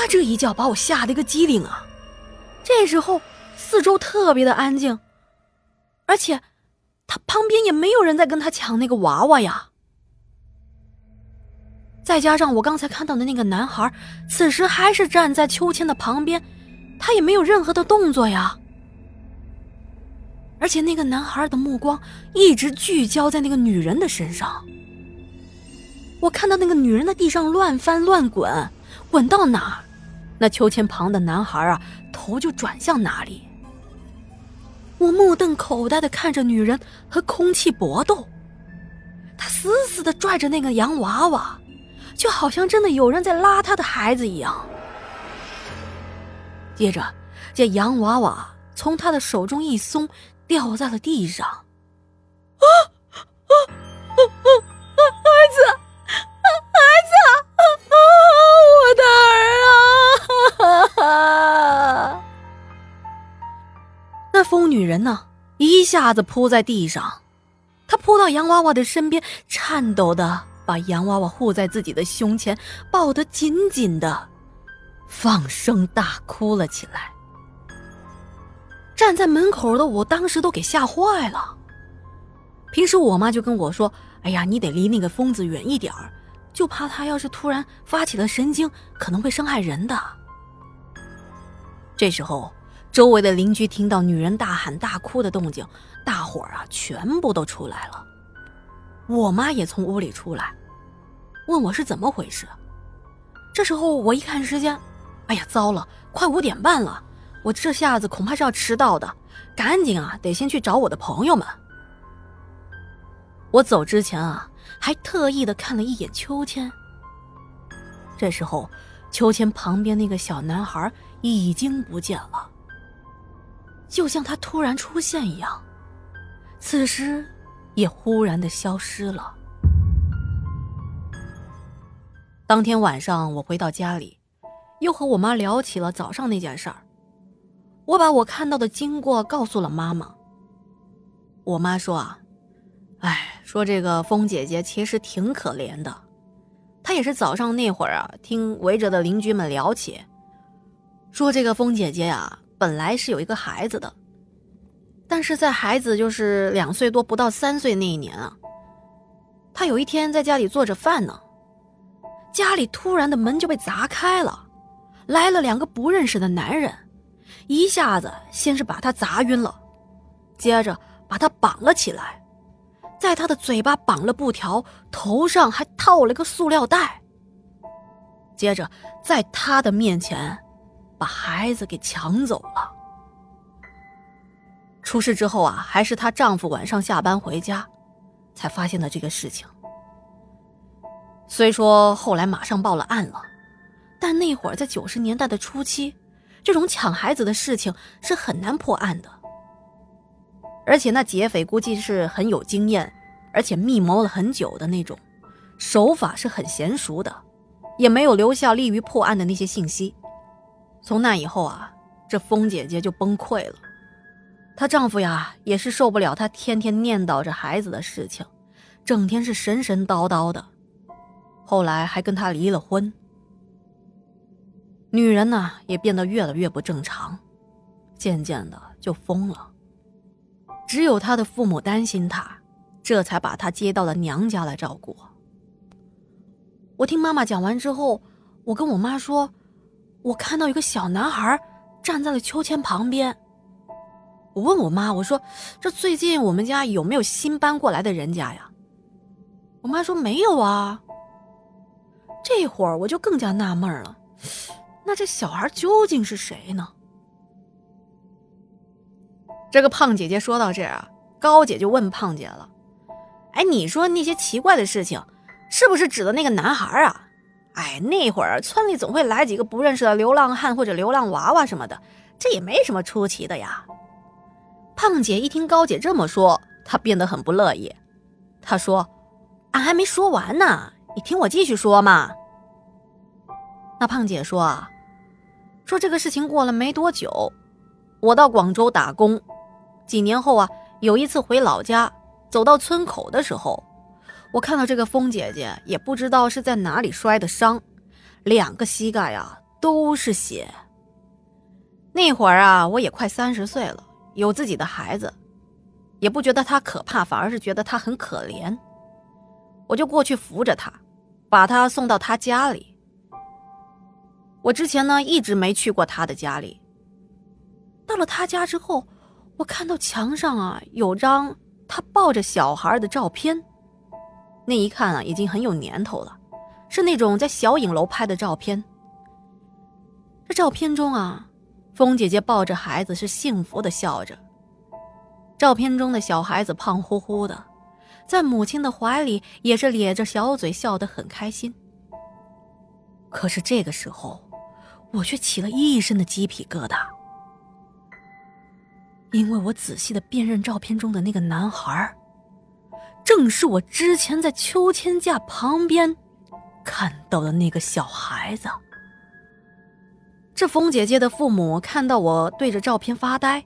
他这一叫把我吓得一个机灵啊！这时候四周特别的安静，而且他旁边也没有人在跟他抢那个娃娃呀。再加上我刚才看到的那个男孩此时还是站在秋千的旁边，他也没有任何的动作呀。而且那个男孩的目光一直聚焦在那个女人的身上，我看到那个女人在地上乱翻乱滚，滚到哪儿，那秋千旁的男孩啊，头就转向哪里。我目瞪口呆地看着女人和空气搏斗，她死死地拽着那个洋娃娃，就好像真的有人在拉她的孩子一样。接着，这洋娃娃从她的手中一松，掉在了地上。孩子，我的儿啊！那疯女人呢，一下子扑在地上，她扑到洋娃娃的身边，颤抖的把洋娃娃护在自己的胸前，抱得紧紧的，放声大哭了起来。站在门口的我当时都给吓坏了。平时我妈就跟我说，哎呀，你得离那个疯子远一点儿，就怕他要是突然发起了神经，可能会伤害人的。这时候周围的邻居听到女人大喊大哭的动静，大伙儿啊全部都出来了。我妈也从屋里出来问我是怎么回事。这时候我一看时间，哎呀糟了，快5点半了，我这下子恐怕是要迟到的，赶紧啊得先去找我的朋友们。我走之前啊还特意的看了一眼秋千。这时候秋千旁边那个小男孩已经不见了，就像他突然出现一样，此时也忽然的消失了。当天晚上我回到家里，又和我妈聊起了早上那件事儿。我把我看到的经过告诉了妈妈。我妈说啊，哎，说这个风姐姐其实挺可怜的，她也是早上那会儿啊，听围着的邻居们聊起，说这个风姐姐啊，本来是有一个孩子的，但是在孩子就是2岁多不到3岁那一年啊，她有一天在家里做着饭呢，家里突然的门就被砸开了，来了2个不认识的男人，一下子先是把她砸晕了，接着把她绑了起来，在他的嘴巴绑了布条，头上还套了个塑料袋，接着在他的面前把孩子给抢走了。出事之后啊，还是她丈夫晚上下班回家才发现了这个事情。虽说后来马上报了案了，但那会儿在90年代的初期，这种抢孩子的事情是很难破案的。而且那劫匪估计是很有经验，而且密谋了很久的那种，手法是很娴熟的，也没有留下利于破案的那些信息。从那以后啊，这风姐姐就崩溃了。她丈夫呀也是受不了她天天念叨着孩子的事情，整天是神神叨叨的，后来还跟她离了婚。女人呢也变得越来越不正常，渐渐的就疯了。只有她的父母担心她，这才把她接到了娘家来照顾。我听妈妈讲完之后，我跟我妈说，我看到一个小男孩站在了秋千旁边。我问我妈，我说这最近我们家有没有新搬过来的人家呀？我妈说没有啊。这会儿我就更加纳闷了，那这小孩究竟是谁呢？这个胖姐姐说到这儿啊，高姐就问胖姐了，哎，你说那些奇怪的事情是不是指的那个男孩啊？哎，那会儿村里总会来几个不认识的流浪汉或者流浪娃娃什么的，这也没什么出奇的呀。胖姐一听高姐这么说，她变得很不乐意。她说，俺还没说完呢，你听我继续说嘛。那胖姐说啊，说这个事情过了没多久，我到广州打工几年后啊，有一次回老家，走到村口的时候，我看到这个风姐姐也不知道是在哪里摔的伤，2个膝盖啊都是血。那会儿啊，我也快30岁了，有自己的孩子，也不觉得他可怕，反而是觉得他很可怜。我就过去扶着他，把他送到他家里。我之前呢，一直没去过他的家里。到了他家之后，我看到墙上啊，有张他抱着小孩的照片。那一看啊，已经很有年头了，是那种在小影楼拍的照片。这照片中啊，风姐姐抱着孩子是幸福的笑着。照片中的小孩子胖乎乎的，在母亲的怀里也是咧着小嘴笑得很开心。可是这个时候，我却起了一身的鸡皮疙瘩，因为我仔细地辨认照片中的那个男孩，正是我之前在秋千架旁边看到的那个小孩子。这风姐姐的父母看到我对着照片发呆，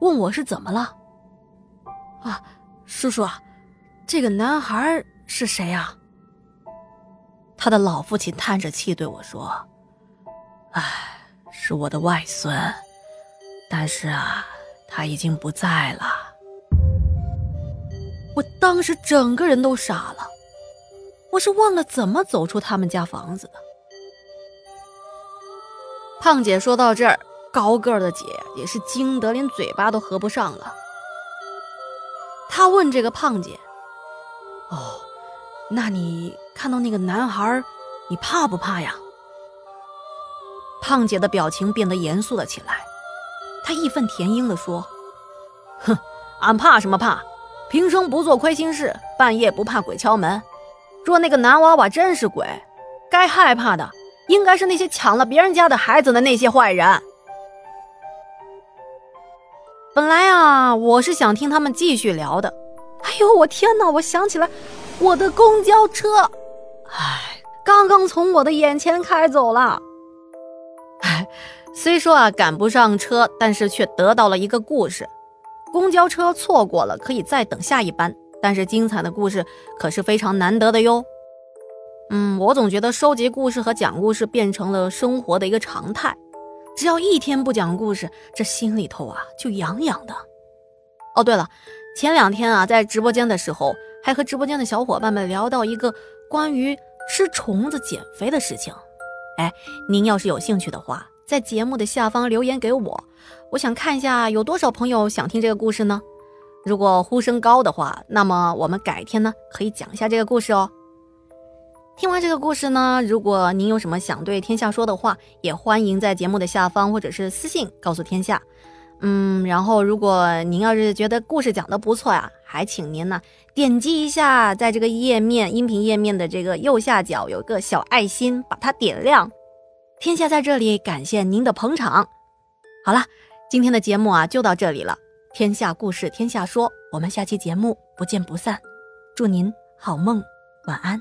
问我是怎么了。啊，叔叔，这个男孩是谁啊？他的老父亲叹着气对我说：哎，是我的外孙，但是啊，他已经不在了。我当时整个人都傻了，我是忘了怎么走出他们家房子的。胖姐说到这儿，高个儿的姐也是惊得连嘴巴都合不上了。她问这个胖姐：哦，那你看到那个男孩，你怕不怕呀？胖姐的表情变得严肃了起来，她义愤填膺地说：哼，俺怕什么怕？平生不做亏心事，半夜不怕鬼敲门。若那个男娃娃真是鬼，该害怕的应该是那些抢了别人家的孩子的那些坏人。本来啊，我是想听他们继续聊的。哎呦，我天哪，我想起来我的公交车，哎，刚刚从我的眼前开走了。哎，虽说啊赶不上车，但是却得到了一个故事。公交车错过了可以再等下一班，但是精彩的故事可是非常难得的哟。我总觉得收集故事和讲故事变成了生活的一个常态，只要一天不讲故事，这心里头啊就痒痒的。哦，对了，前2天啊，在直播间的时候还和直播间的小伙伴们聊到一个关于吃虫子减肥的事情。哎，您要是有兴趣的话，在节目的下方留言给我，我想看一下有多少朋友想听这个故事呢？如果呼声高的话，那么我们改天呢可以讲一下这个故事哦。听完这个故事呢，如果您有什么想对天下说的话，也欢迎在节目的下方或者是私信告诉天下。然后如果您要是觉得故事讲得不错呀，还请您呢点击一下，在这个页面音频页面的这个右下角有个小爱心，把它点亮。天下在这里感谢您的捧场。好了，今天的节目啊就到这里了。天下故事天下说，我们下期节目不见不散。祝您好梦，晚安。